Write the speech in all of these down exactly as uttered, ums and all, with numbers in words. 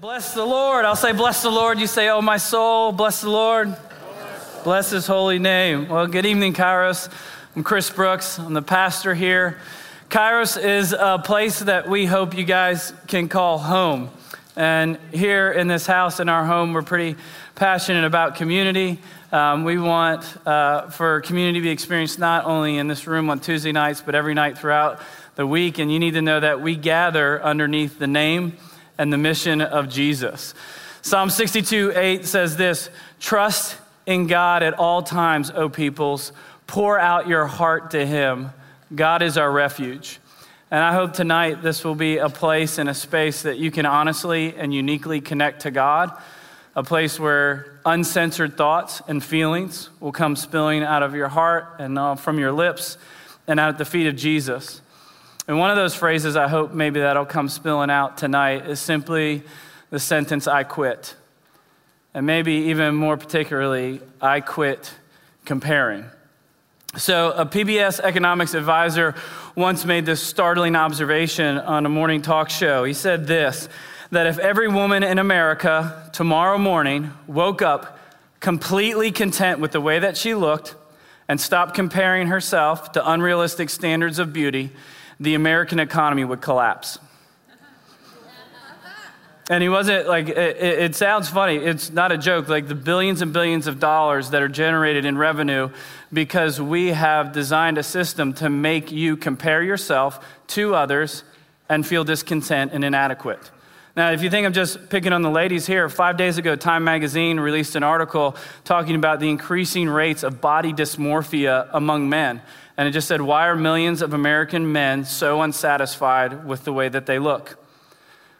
Bless the Lord. I'll say, bless the Lord. You say, oh, my soul, bless the Lord. Bless his holy name. Well, good evening, Kairos. I'm Chris Brooks. I'm the pastor here. Kairos is a place that we hope you guys can call home. And here in this house, in our home, we're pretty passionate about community. Um, we want uh, for community to be experienced not only in this room on Tuesday nights, but every night throughout the week. And you need to know that we gather underneath the name and the mission of Jesus. Psalm sixty-two eight says this, trust in God at all times, O peoples, pour out your heart to him. God is our refuge. And I hope tonight this will be a place and a space that you can honestly and uniquely connect to God, a place where uncensored thoughts and feelings will come spilling out of your heart and uh, from your lips and out at the feet of Jesus. And one of those phrases I hope maybe that'll come spilling out tonight is simply the sentence, I quit. And maybe even more particularly, I quit comparing. So a P B S economics advisor once made this startling observation on a morning talk show. He said this, that if every woman in America tomorrow morning woke up completely content with the way that she looked and stopped comparing herself to unrealistic standards of beauty, the American economy would collapse. And he wasn't like, it, it sounds funny. It's not a joke. Like the billions and billions of dollars that are generated in revenue because we have designed a system to make you compare yourself to others and feel discontent and inadequate. Now, if you think I'm just picking on the ladies here, five days ago, Time Magazine released an article talking about the increasing rates of body dysmorphia among men. And it just said, why are millions of American men so unsatisfied with the way that they look?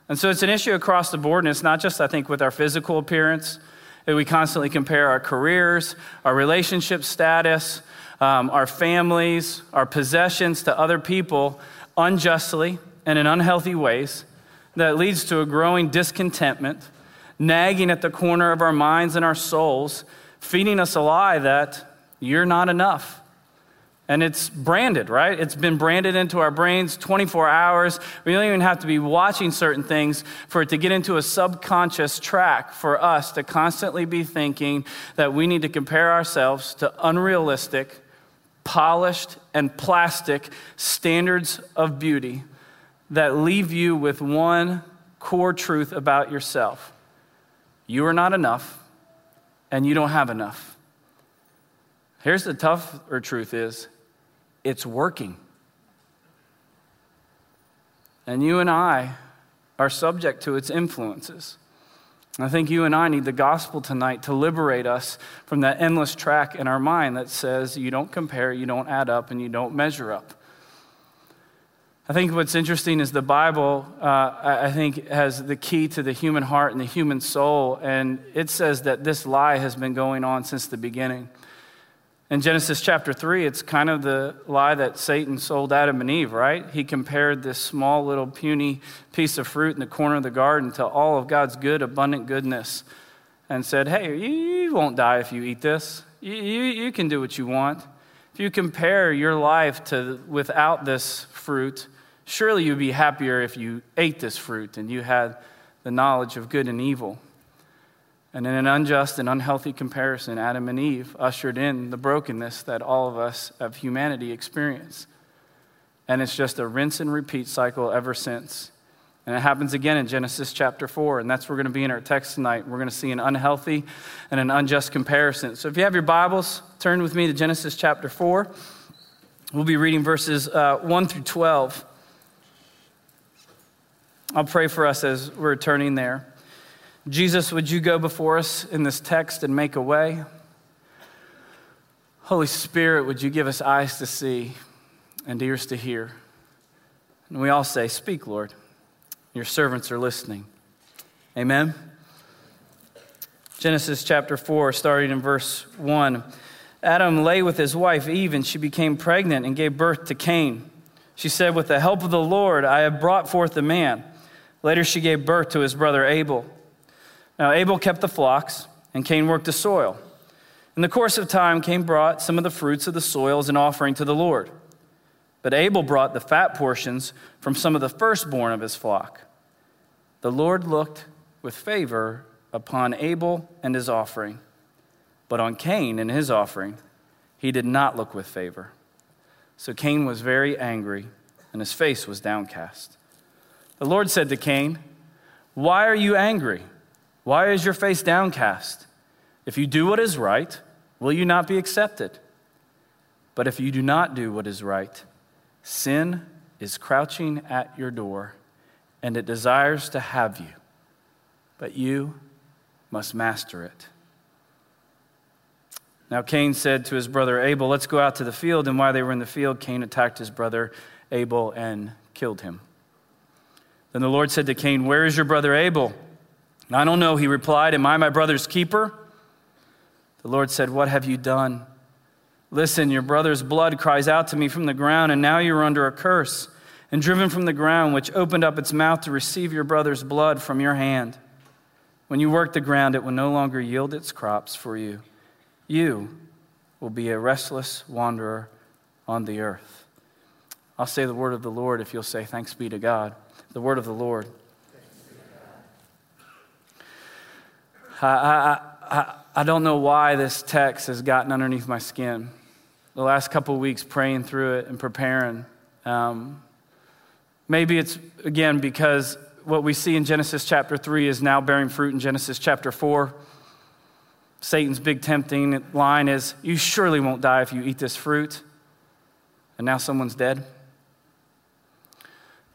And so it's an issue across the board, and it's not just, I think, with our physical appearance. We constantly compare our careers, our relationship status, um, our families, our possessions to other people unjustly and in unhealthy ways. That leads to a growing discontentment, nagging at the corner of our minds and our souls, feeding us a lie that you're not enough. And it's branded, right? It's been branded into our brains twenty-four hours. We don't even have to be watching certain things for it to get into a subconscious track for us to constantly be thinking that we need to compare ourselves to unrealistic, polished, and plastic standards of beauty that leave you with one core truth about yourself. You are not enough, and you don't have enough. Here's the tougher truth is, it's working. And you and I are subject to its influences. And I think you and I need the gospel tonight to liberate us from that endless track in our mind that says you don't compare, you don't add up, and you don't measure up. I think what's interesting is the Bible, uh, I think, has the key to the human heart and the human soul, and it says that this lie has been going on since the beginning. In Genesis chapter three, it's kind of the lie that Satan sold Adam and Eve, right? He compared this small little puny piece of fruit in the corner of the garden to all of God's good, abundant goodness and said, hey, you won't die if you eat this. You, you, you can do what you want. If you compare your life to without this fruit, surely you'd be happier if you ate this fruit and you had the knowledge of good and evil. And in an unjust and unhealthy comparison, Adam and Eve ushered in the brokenness that all of us of humanity experience. And it's just a rinse and repeat cycle ever since. And it happens again in Genesis chapter four, and that's where we're going to be in our text tonight. We're going to see an unhealthy and an unjust comparison. So if you have your Bibles, turn with me to Genesis chapter four. We'll be reading verses uh, one through twelve. I'll pray for us as we're turning there. Jesus, would you go before us in this text and make a way? Holy Spirit, would you give us eyes to see and ears to hear? And we all say, speak, Lord. Your servants are listening. Amen? Genesis chapter four, starting in verse one. Adam lay with his wife Eve, and she became pregnant and gave birth to Cain. She said, with the help of the Lord, I have brought forth a man. Later she gave birth to his brother Abel. Now Abel kept the flocks, and Cain worked the soil. In the course of time, Cain brought some of the fruits of the soil as an offering to the Lord. But Abel brought the fat portions from some of the firstborn of his flock. The Lord looked with favor upon Abel and his offering. But on Cain and his offering, he did not look with favor. So Cain was very angry, and his face was downcast. The Lord said to Cain, "Why are you angry? Why is your face downcast? If you do what is right, will you not be accepted? But if you do not do what is right, sin is crouching at your door, and it desires to have you, but you must master it." Now Cain said to his brother Abel, "Let's go out to the field." And while they were in the field, Cain attacked his brother Abel and killed him. Then the Lord said to Cain, "Where is your brother Abel?" "And I don't know," he replied. "Am I my brother's keeper?" The Lord said, "What have you done? Listen, your brother's blood cries out to me from the ground, and now you are under a curse and driven from the ground, which opened up its mouth to receive your brother's blood from your hand. When you work the ground, it will no longer yield its crops for you. You will be a restless wanderer on the earth." I'll say the word of the Lord if you'll say, "Thanks be to God." The word of the Lord. I, I, I, I don't know why this text has gotten underneath my skin. The last couple of weeks praying through it and preparing. Um, maybe it's, again, because what we see in Genesis chapter three is now bearing fruit in Genesis chapter four. Satan's big tempting line is, "You surely won't die if you eat this fruit." And now someone's dead.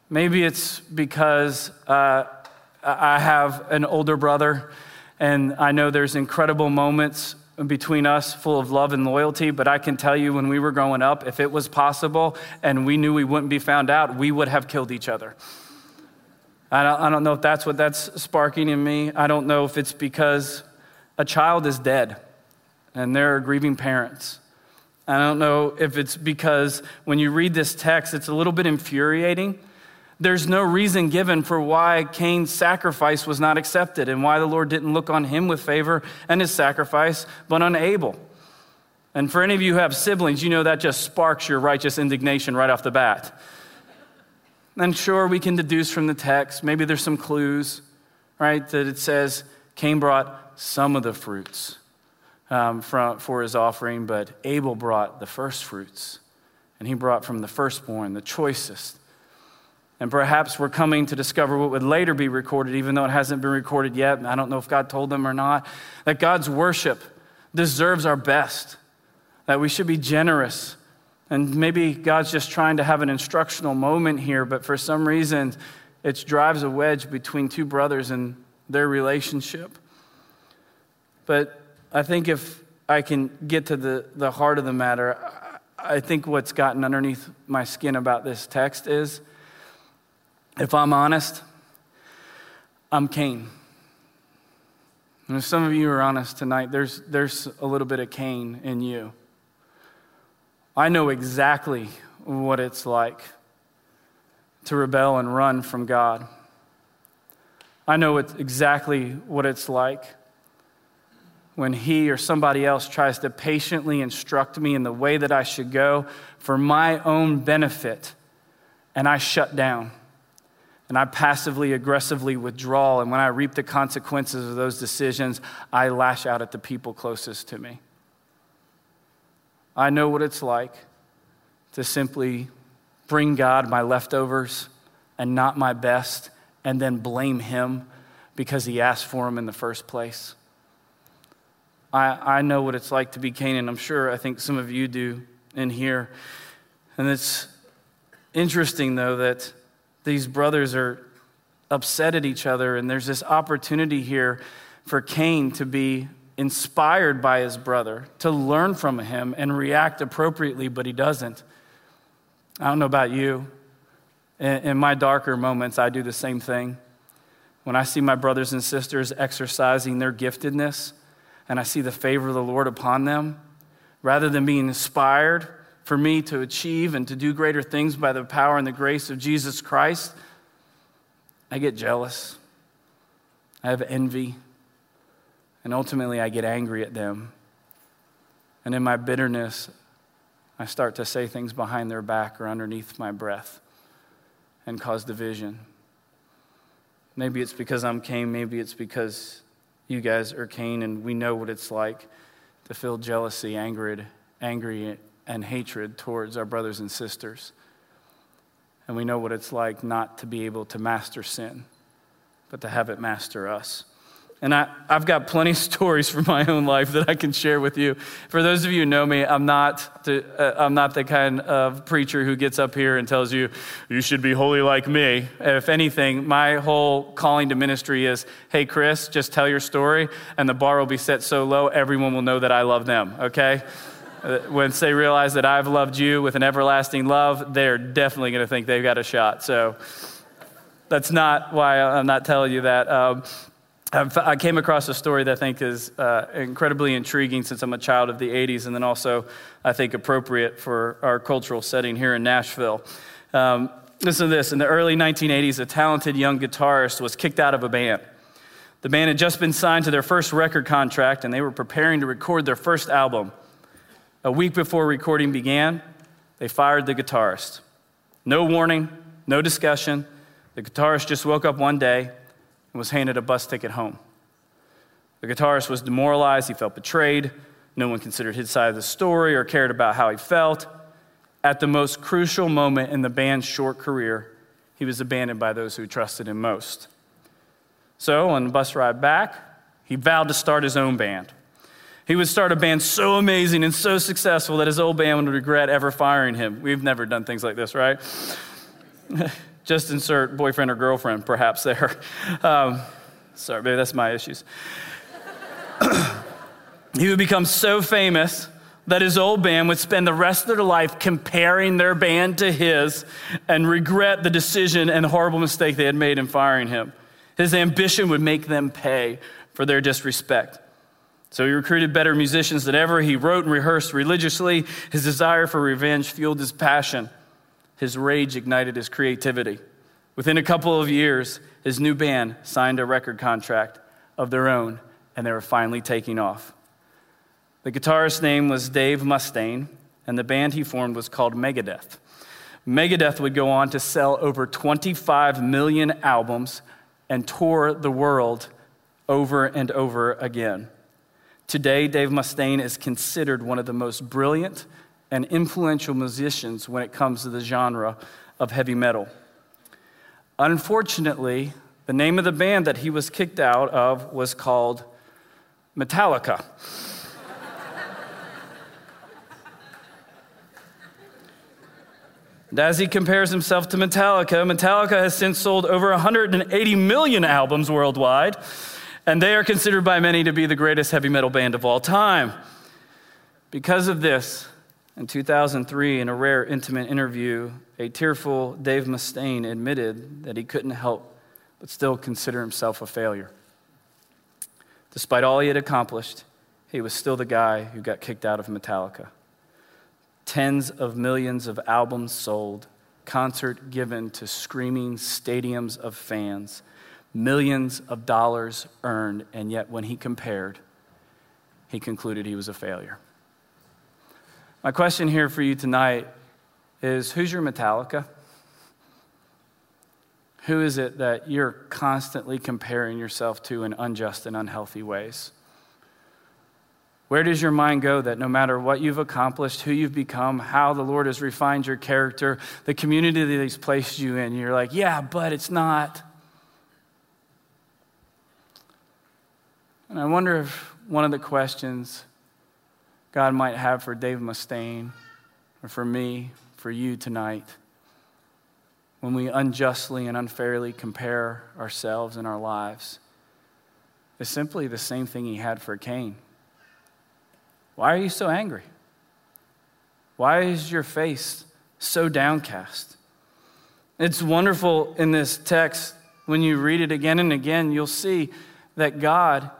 Maybe it's because uh, I have an older brother, and I know there's incredible moments between us full of love and loyalty, but I can tell you when we were growing up, if it was possible and we knew we wouldn't be found out, we would have killed each other. I don't, I don't know if that's what that's sparking in me. I don't know if it's because a child is dead and there are grieving parents. I don't know if it's because when you read this text, it's a little bit infuriating. There's no reason given for why Cain's sacrifice was not accepted and why the Lord didn't look on him with favor and his sacrifice, but on Abel. And for any of you who have siblings, you know that just sparks your righteous indignation right off the bat. And sure, we can deduce from the text, maybe there's some clues, right, that it says Cain brought some of the fruits um, from, for his offering, but Abel brought the first fruits, and he brought from the firstborn, the choicest. And perhaps we're coming to discover what would later be recorded, even though it hasn't been recorded yet. I don't know if God told them or not, that God's worship deserves our best, that we should be generous. And maybe God's just trying to have an instructional moment here, but for some reason, it drives a wedge between two brothers and their relationship. But I think if I can get to the, the heart of the matter, I think what's gotten underneath my skin about this text is, if I'm honest, I'm Cain. And if some of you are honest tonight, there's there's a little bit of Cain in you. I know exactly what it's like to rebel and run from God. I know it's exactly what it's like when he or somebody else tries to patiently instruct me in the way that I should go for my own benefit, and I shut down. And I passively, aggressively withdraw. And when I reap the consequences of those decisions, I lash out at the people closest to me. I know what it's like to simply bring God my leftovers and not my best, and then blame him because he asked for them in the first place. I, I know what it's like to be Cain, and I'm sure I think some of you do in here. And it's interesting, though, that these brothers are upset at each other, and there's this opportunity here for Cain to be inspired by his brother, to learn from him and react appropriately, but he doesn't. I don't know about you. In my darker moments, I do the same thing. When I see my brothers and sisters exercising their giftedness, and I see the favor of the Lord upon them, rather than being inspired for me to achieve and to do greater things by the power and the grace of Jesus Christ, I get jealous. I have envy. And ultimately, I get angry at them. And in my bitterness, I start to say things behind their back or underneath my breath and cause division. Maybe it's because I'm Cain. Maybe it's because you guys are Cain, and we know what it's like to feel jealousy, angered, angry, and hatred towards our brothers and sisters. And we know what it's like not to be able to master sin, but to have it master us. And I, I've got plenty of stories from my own life that I can share with you. For those of you who know me, I'm not the, uh, I'm not the kind of preacher who gets up here and tells you, you should be holy like me. If anything, my whole calling to ministry is, hey, Chris, just tell your story, and the bar will be set so low, everyone will know that I love them, okay? Once they realize that I've loved you with an everlasting love, they're definitely going to think they've got a shot. So that's not why I'm not telling you that. Um, I came across a story that I think is uh, incredibly intriguing since I'm a child of the eighties, and then also I think appropriate for our cultural setting here in Nashville. Um, listen to this. In the early nineteen eighties, a talented young guitarist was kicked out of a band. The band had just been signed to their first record contract, and they were preparing to record their first album. A week before recording began, they fired the guitarist. No warning, no discussion. The guitarist just woke up one day and was handed a bus ticket home. The guitarist was demoralized. He felt betrayed. No one considered his side of the story or cared about how he felt. At the most crucial moment in the band's short career, he was abandoned by those who trusted him most. So on the bus ride back, he vowed to start his own band. He would start a band so amazing and so successful that his old band would regret ever firing him. We've never done things like this, right? Just insert boyfriend or girlfriend, perhaps, there. Um, sorry, baby, that's my issues. He would become so famous that his old band would spend the rest of their life comparing their band to his and regret the decision and horrible mistake they had made in firing him. His ambition would make them pay for their disrespect. So he recruited better musicians than ever. He wrote and rehearsed religiously. His desire for revenge fueled his passion. His rage ignited his creativity. Within a couple of years, his new band signed a record contract of their own, and they were finally taking off. The guitarist's name was Dave Mustaine, and the band he formed was called Megadeth. Megadeth would go on to sell over twenty-five million albums and tour the world over and over again. Today, Dave Mustaine is considered one of the most brilliant and influential musicians when it comes to the genre of heavy metal. Unfortunately, the name of the band that he was kicked out of was called Metallica. And as he compares himself to Metallica, Metallica has since sold over one hundred eighty million albums worldwide, and they are considered by many to be the greatest heavy metal band of all time. Because of this, in two thousand three, in a rare intimate interview, a tearful Dave Mustaine admitted that he couldn't help but still consider himself a failure. Despite all he had accomplished, he was still the guy who got kicked out of Metallica. Tens of millions of albums sold, concert given to screaming stadiums of fans, millions of dollars earned, and yet when he compared, he concluded he was a failure. My question here for you tonight is, who's your Metallica? Who is it that you're constantly comparing yourself to in unjust and unhealthy ways? Where does your mind go that no matter what you've accomplished, who you've become, how the Lord has refined your character, the community that he's placed you in, you're like, yeah, but it's not. And I wonder if one of the questions God might have for Dave Mustaine, or for me, for you tonight, when we unjustly and unfairly compare ourselves and our lives, is simply the same thing he had for Cain. Why are you so angry? Why is your face so downcast? It's wonderful in this text, when you read it again and again, you'll see that God,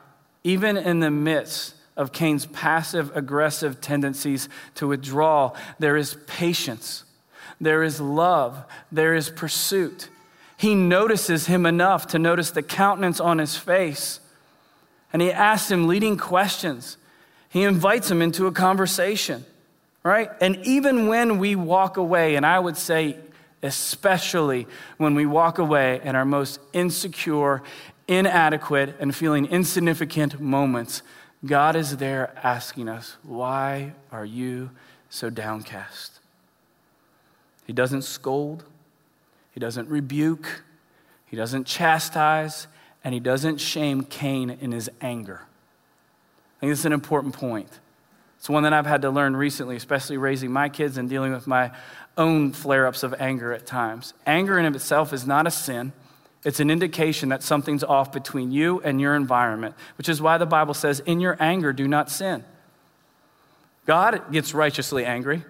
even in the midst of Cain's passive-aggressive tendencies to withdraw, there is patience, there is love, there is pursuit. He notices him enough to notice the countenance on his face, and he asks him leading questions. He invites him into a conversation, right? And even when we walk away, and I would say especially when we walk away in our most insecure, inadequate, and feeling insignificant moments. God is there asking us, why are you so downcast? He doesn't scold, he doesn't rebuke, he doesn't chastise, and he doesn't shame Cain in his anger. I think this is an important point. It's one that I've had to learn recently, especially raising my kids and dealing with my own flare-ups of anger at times. Anger in and of itself is not a sin. It's an indication that something's off between you and your environment, which is why the Bible says, in your anger, do not sin. God gets righteously angry.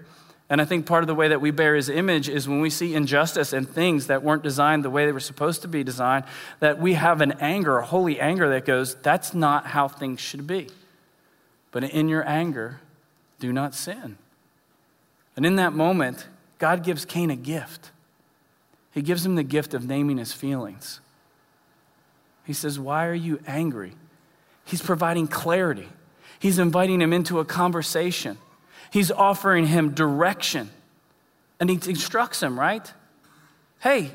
And I think part of the way that we bear his image is when we see injustice and things that weren't designed the way they were supposed to be designed, that we have an anger, a holy anger that goes, that's not how things should be. But in your anger, do not sin. And in that moment, God gives Cain a gift. He gives him the gift of naming his feelings. He says, why are you angry? He's providing clarity. He's inviting him into a conversation. He's offering him direction. And he instructs him, right? Hey,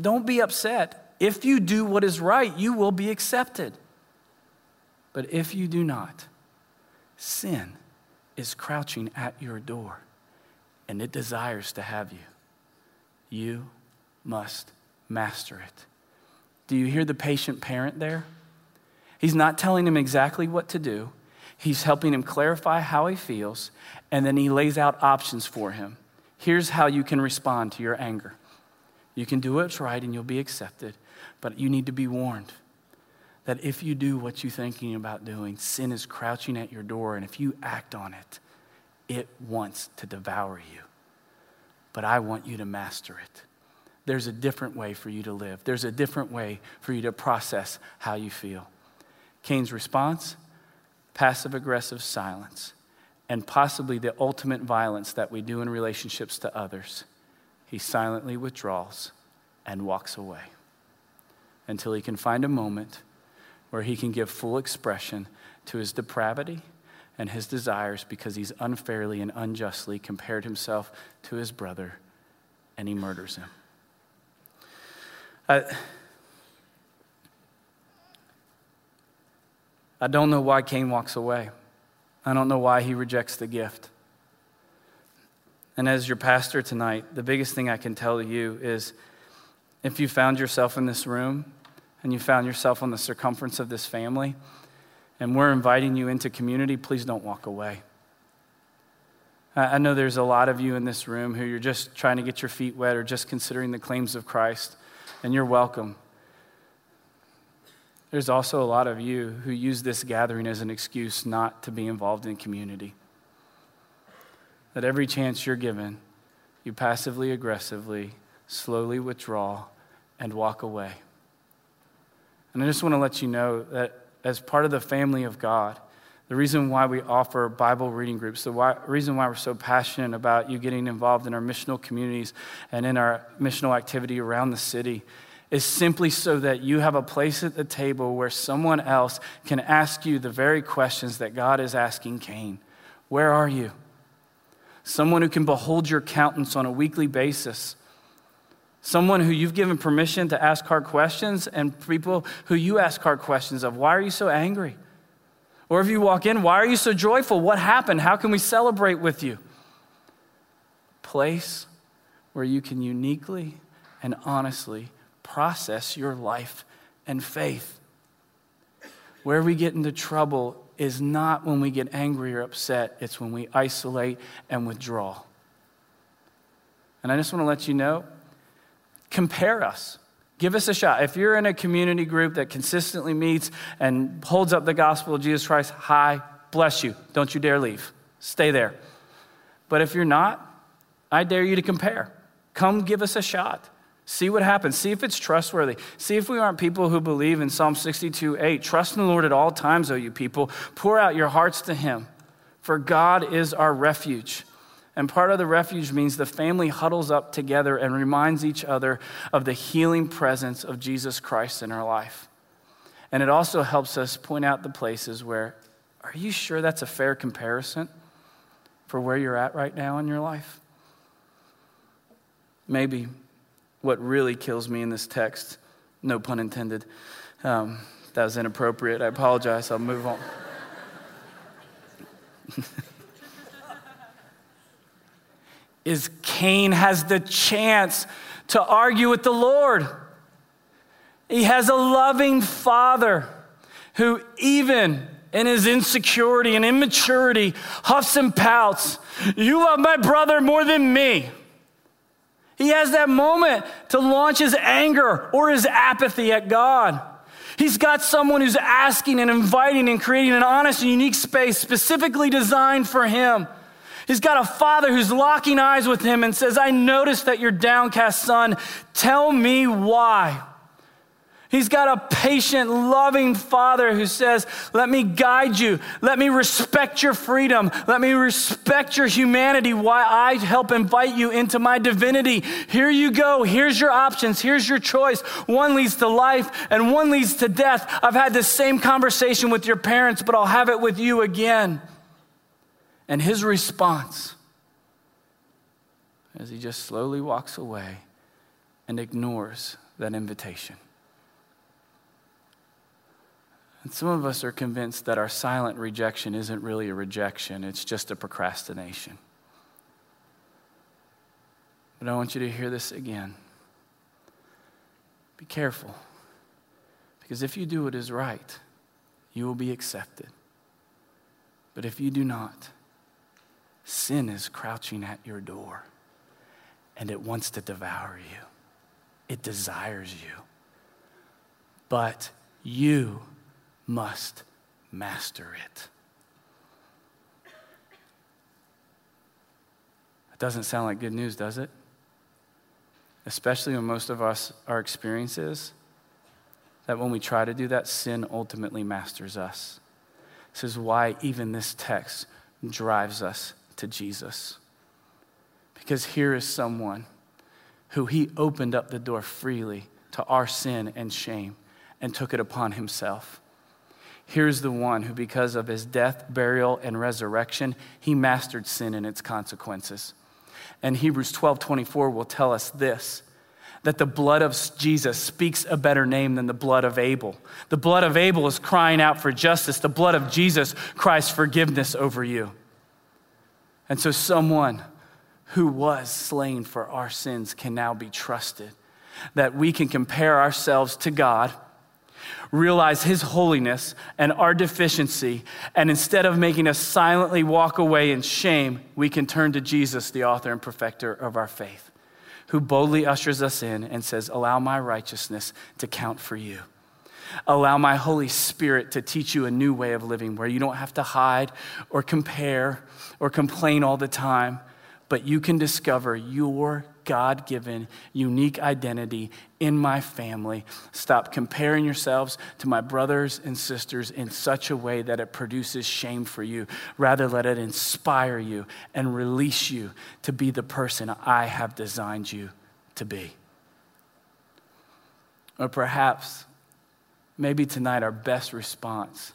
don't be upset. If you do what is right, you will be accepted. But if you do not, sin is crouching at your door, and it desires to have you. You must master it. Do you hear the patient parent there? He's not telling him exactly what to do. He's helping him clarify how he feels, and then he lays out options for him. Here's how you can respond to your anger. You can do what's right and you'll be accepted, but you need to be warned that if you do what you're thinking about doing, sin is crouching at your door, and if you act on it, it wants to devour you. But I want you to master it. There's a different way for you to live. There's a different way for you to process how you feel. Cain's response, passive-aggressive silence, and possibly the ultimate violence that we do in relationships to others. He silently withdraws and walks away until he can find a moment where he can give full expression to his depravity and his desires because he's unfairly and unjustly compared himself to his brother, and he murders him. I, I don't know why Cain walks away. I don't know why he rejects the gift. And as your pastor tonight, the biggest thing I can tell you is if you found yourself in this room and you found yourself on the circumference of this family, and we're inviting you into community, please don't walk away. I know there's a lot of you in this room who you're just trying to get your feet wet or just considering the claims of Christ, and you're welcome. There's also a lot of you who use this gathering as an excuse not to be involved in community. That every chance you're given, you passively, aggressively, slowly withdraw and walk away. And I just want to let you know that as part of the family of God, the reason why we offer Bible reading groups, the why, reason why we're so passionate about you getting involved in our missional communities and in our missional activity around the city is simply so that you have a place at the table where someone else can ask you the very questions that God is asking Cain. Where are you? Someone who can behold your countenance on a weekly basis. Someone who you've given permission to ask hard questions, and people who you ask hard questions of. Why are you so angry? Or if you walk in, why are you so joyful? What happened? How can we celebrate with you? Place where you can uniquely and honestly process your life and faith. Where we get into trouble is not when we get angry or upset. It's when we isolate and withdraw. And I just want to let you know, compare us. Give us a shot. If you're in a community group that consistently meets and holds up the gospel of Jesus Christ high, bless you. Don't you dare leave. Stay there. But if you're not, I dare you to compare. Come give us a shot. See what happens. See if it's trustworthy. See if we aren't people who believe in Psalm sixty-two eight. Trust in the Lord at all times, O you people. Pour out your hearts to him, for God is our refuge. And part of the refuge means the family huddles up together and reminds each other of the healing presence of Jesus Christ in our life. And it also helps us point out the places where, are you sure that's a fair comparison for where you're at right now in your life? Maybe what really kills me in this text, no pun intended. Um, that was inappropriate. I apologize. I'll move on. Is Cain has the chance to argue with the Lord. He has a loving father who, even in his insecurity and immaturity, huffs and pouts. You love my brother more than me. He has that moment to launch his anger or his apathy at God. He's got someone who's asking and inviting and creating an honest and unique space specifically designed for him. He's got a father who's locking eyes with him and says, I noticed that you're downcast, son. Tell me why. He's got a patient, loving father who says, let me guide you. Let me respect your freedom. Let me respect your humanity while I help invite you into my divinity. Here you go. Here's your options. Here's your choice. One leads to life and one leads to death. I've had this same conversation with your parents, but I'll have it with you again. And his response, as he just slowly walks away and ignores that invitation. And some of us are convinced that our silent rejection isn't really a rejection, it's just a procrastination. But I want you to hear this again. Be careful, because if you do what is right, you will be accepted. But if you do not, sin is crouching at your door, and it wants to devour you. It desires you. But you must master it. It doesn't sound like good news, does it? Especially when most of us, our experience is that when we try to do that, sin ultimately masters us. This is why even this text drives us to Jesus. Because here is someone who he opened up the door freely to our sin and shame and took it upon himself. Here's the one who, because of his death, burial, and resurrection, he mastered sin and its consequences. And Hebrews twelve twenty-four will tell us this, that the blood of Jesus speaks a better name than the blood of Abel. The blood of Abel is crying out for justice. The blood of Jesus cries forgiveness over you. And so someone who was slain for our sins can now be trusted, that we can compare ourselves to God, realize his holiness and our deficiency, and instead of making us silently walk away in shame, we can turn to Jesus, the author and perfecter of our faith, who boldly ushers us in and says, allow my righteousness to count for you. Allow my Holy Spirit to teach you a new way of living where you don't have to hide or compare or complain all the time, but you can discover your God-given, unique identity in my family. Stop comparing yourselves to my brothers and sisters in such a way that it produces shame for you. Rather, let it inspire you and release you to be the person I have designed you to be. Or perhaps, maybe tonight, our best response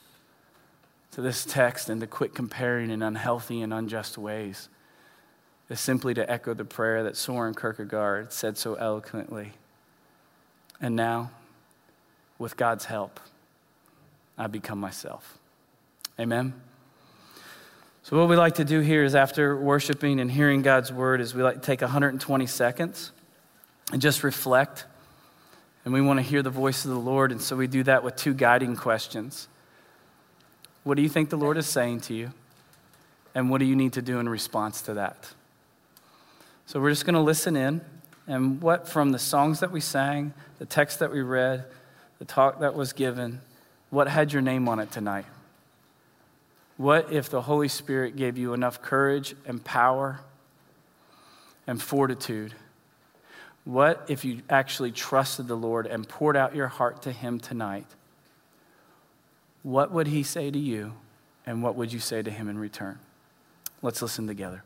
to this text and to quit comparing in unhealthy and unjust ways is simply to echo the prayer that Søren Kierkegaard said so eloquently. And now, with God's help, I become myself. Amen? So what we like to do here is, after worshiping and hearing God's word, is we like to take one hundred twenty seconds and just reflect. And we want to hear the voice of the Lord, and so we do that with two guiding questions. What do you think the Lord is saying to you? And what do you need to do in response to that? So we're just going to listen in, and what from the songs that we sang, the text that we read, the talk that was given, what had your name on it tonight? What if the Holy Spirit gave you enough courage and power and fortitude? What if you actually trusted the Lord and poured out your heart to him tonight? What would he say to you, and what would you say to him in return? Let's listen together.